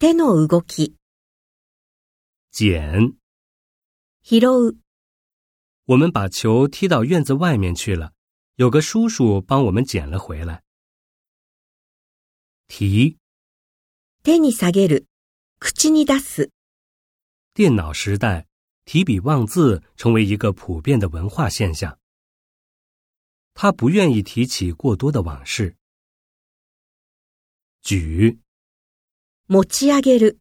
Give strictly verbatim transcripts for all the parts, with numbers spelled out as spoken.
手の動き。捡。拾う。我们把球踢到院子外面去了，有个叔叔帮我们捡了回来。提。手に下げる。口に出す。电脑时代，提笔忘字成为一个普遍的文化现象。他不愿意提起过多的往事。举。持ち上げる。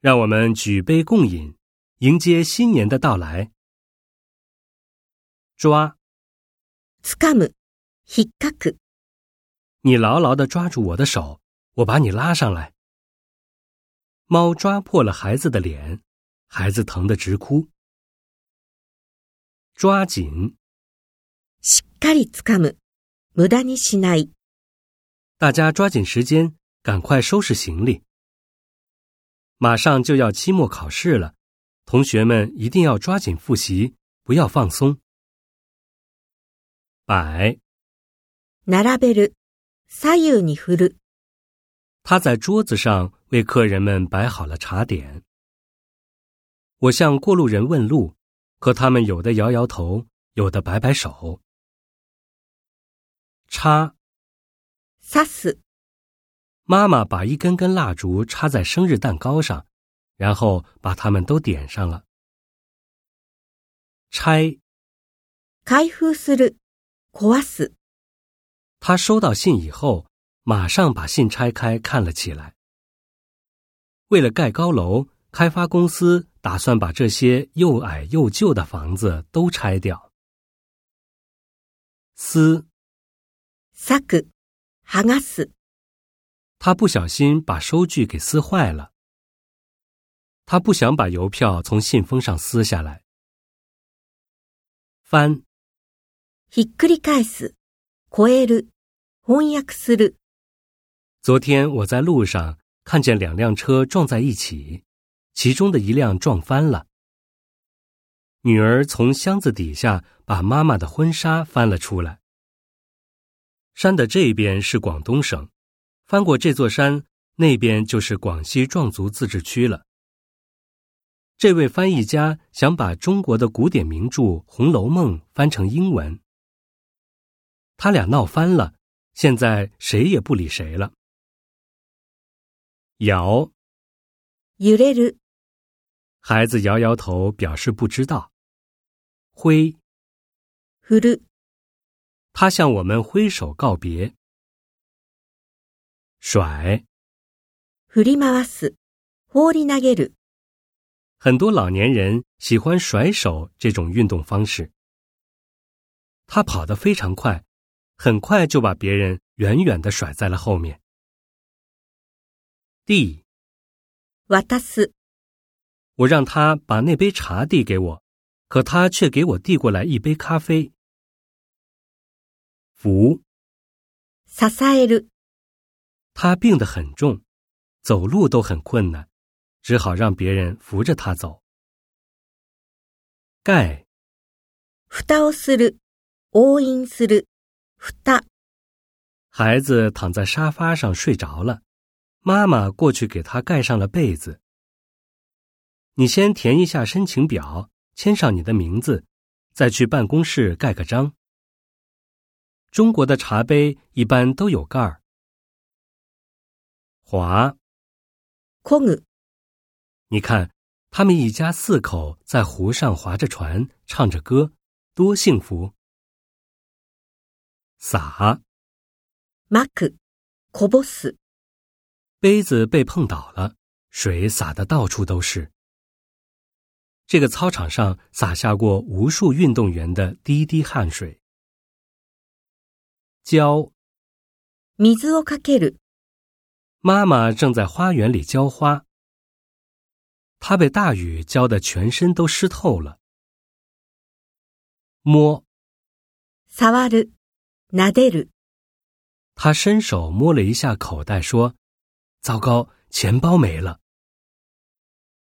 让我们举杯共饮，迎接新年的到来。抓。つかむ。引っかく。你牢牢地抓住我的手，我把你拉上来。猫抓破了孩子的脸，孩子疼得直哭。抓紧。しっかりつかむ。無駄にしない。大家抓紧时间，赶快收拾行李。马上就要期末考试了，同学们一定要抓紧复习，不要放松。摆。並べる。左右に振る。他在桌子上为客人们摆好了茶点。我向过路人问路，可他们有的摇摇头，有的摆摆手。插。刺す。妈妈把一根根蜡烛插在生日蛋糕上，然后把它们都点上了。拆。開封する。壊す。他收到信以后，马上把信拆开看了起来。为了盖高楼，开发公司打算把这些又矮又旧的房子都拆掉。撕。裂く。剥がす。他不小心把收据给撕坏了。他不想把邮票从信封上撕下来。翻。ひっくり返す。超える。翻訳する。昨天我在路上看见两辆车撞在一起，其中的一辆撞翻了。女儿从箱子底下把妈妈的婚纱翻了出来。山的这边是广东省，翻过这座山，那边就是广西壮族自治区了。这位翻译家想把中国的古典名著《红楼梦》翻成英文。他俩闹翻了，现在谁也不理谁了。摇。揺れる。孩子摇摇头表示不知道。挥。振る。他向我们挥手告别。甩。振り回す。放り投げる。很多老年人喜欢甩手这种运动方式。他跑得非常快，很快就把别人远远地甩在了后面。递。渡す。我让他把那杯茶递给我，可他却给我递过来一杯咖啡。扶。支える。他病得很重，走路都很困难，只好让别人扶着他走。盖。蓋をする。押印する。蓋。孩子躺在沙发上睡着了，妈妈过去给他盖上了被子。你先填一下申请表，签上你的名字，再去办公室盖个章。中国的茶杯一般都有盖儿。划。こぐ。你看，他们一家四口在湖上划着船，唱着歌，多幸福。撒。まく。こぼす。杯子被碰倒了，水洒得到处都是。这个操场上洒下过无数运动员的滴滴汗水。浇。水をかける。妈妈正在花园里浇花。他被大雨浇得全身都湿透了。摸。触る。撫でる。他伸手摸了一下口袋，说：“糟糕，钱包没了。”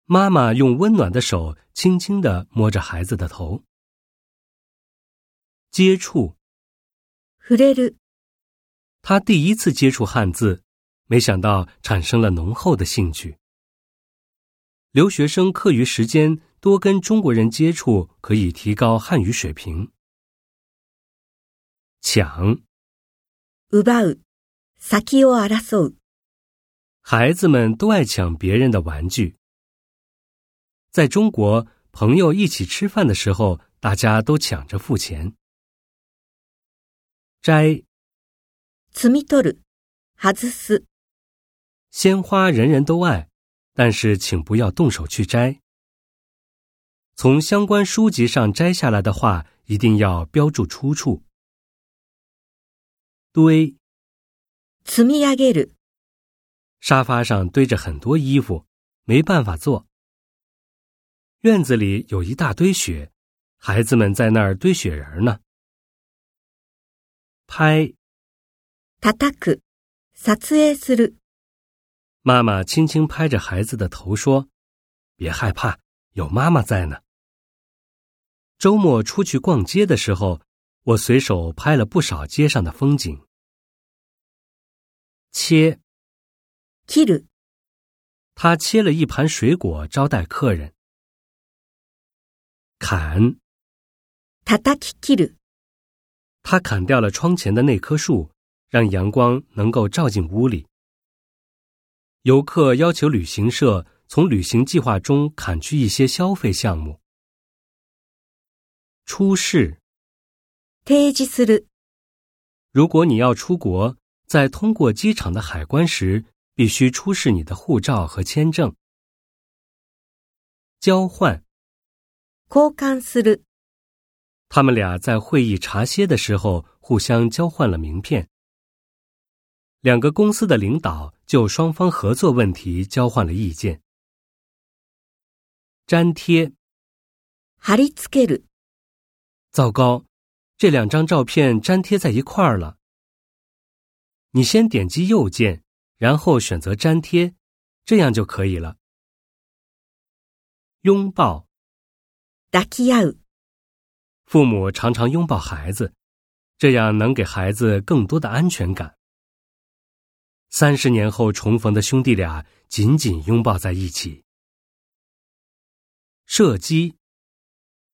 妈妈用温暖的手轻轻地摸着孩子的头。接触。触れる。他第一次接触汉字，没想到产生了浓厚的兴趣。留学生课余时间多跟中国人接触，可以提高汉语水平。抢，奪う、先を争う。孩子们都爱抢别人的玩具。在中国，朋友一起吃饭的时候，大家都抢着付钱。摘，摘み取る、外す。鲜花人人都爱，但是请不要动手去摘。从相关书籍上摘下来的话，一定要标注出处。堆，積み上げる。沙发上堆着很多衣服，没办法坐。院子里有一大堆雪，孩子们在那儿堆雪人呢。拍，叩く、撮影する。妈妈轻轻拍着孩子的头说：“别害怕，有妈妈在呢。”周末出去逛街的时候，我随手拍了不少街上的风景。切，切る。他切了一盘水果招待客人。砍，叩き切る。他砍掉了窗前的那棵树，让阳光能够照进屋里。游客要求旅行社从旅行计划中砍去一些消费项目。出示，提示する。如果你要出国，在通过机场的海关时，必须出示你的护照和签证。交换，交換する。他们俩在会议茶歇的时候互相交换了名片。两个公司的领导就双方合作问题交换了意见。粘贴，貼り付ける。糟糕，这两张照片粘贴在一块儿了。你先点击右键，然后选择粘贴，这样就可以了。拥抱，抱き合う。父母常常拥抱孩子，这样能给孩子更多的安全感。三十年后重逢的兄弟俩紧紧拥抱在一起。射击，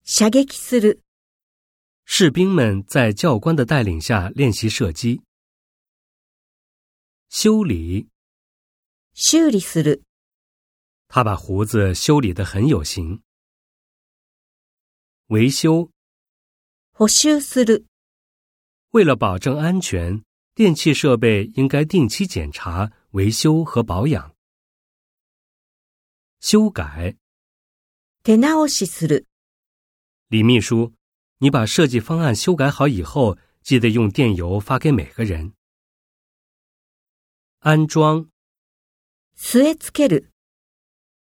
射撃する。士兵们在教官的带领下练习射击。修理，修理する。他把胡子修理得很有型。维修，補修する。为了保证安全，电器设备应该定期检查、维修和保养。修改，手直しする。李秘书，你把设计方案修改好以后，记得用电邮发给每个人。安装，据え付ける。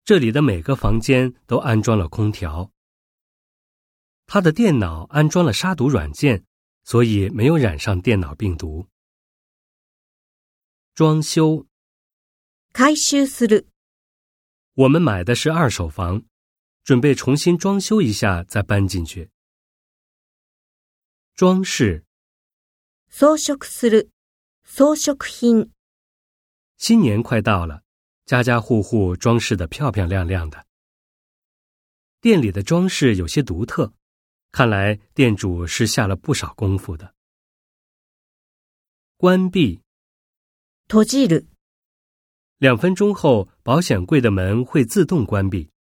这里的每个房间都安装了空调。他的电脑安装了杀毒软件，所以没有染上电脑病毒。装修，改修する。我们买的是二手房，准备重新装修一下再搬进去。装饰，装飾する、装飾品。新年快到了，家家户户装饰得漂漂亮亮的。店里的装饰有些独特，看来店主是下了不少功夫的。关闭，閉じる。两分钟后，保险柜的门会自动关闭。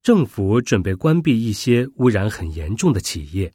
政府准备关闭一些污染很严重的企业。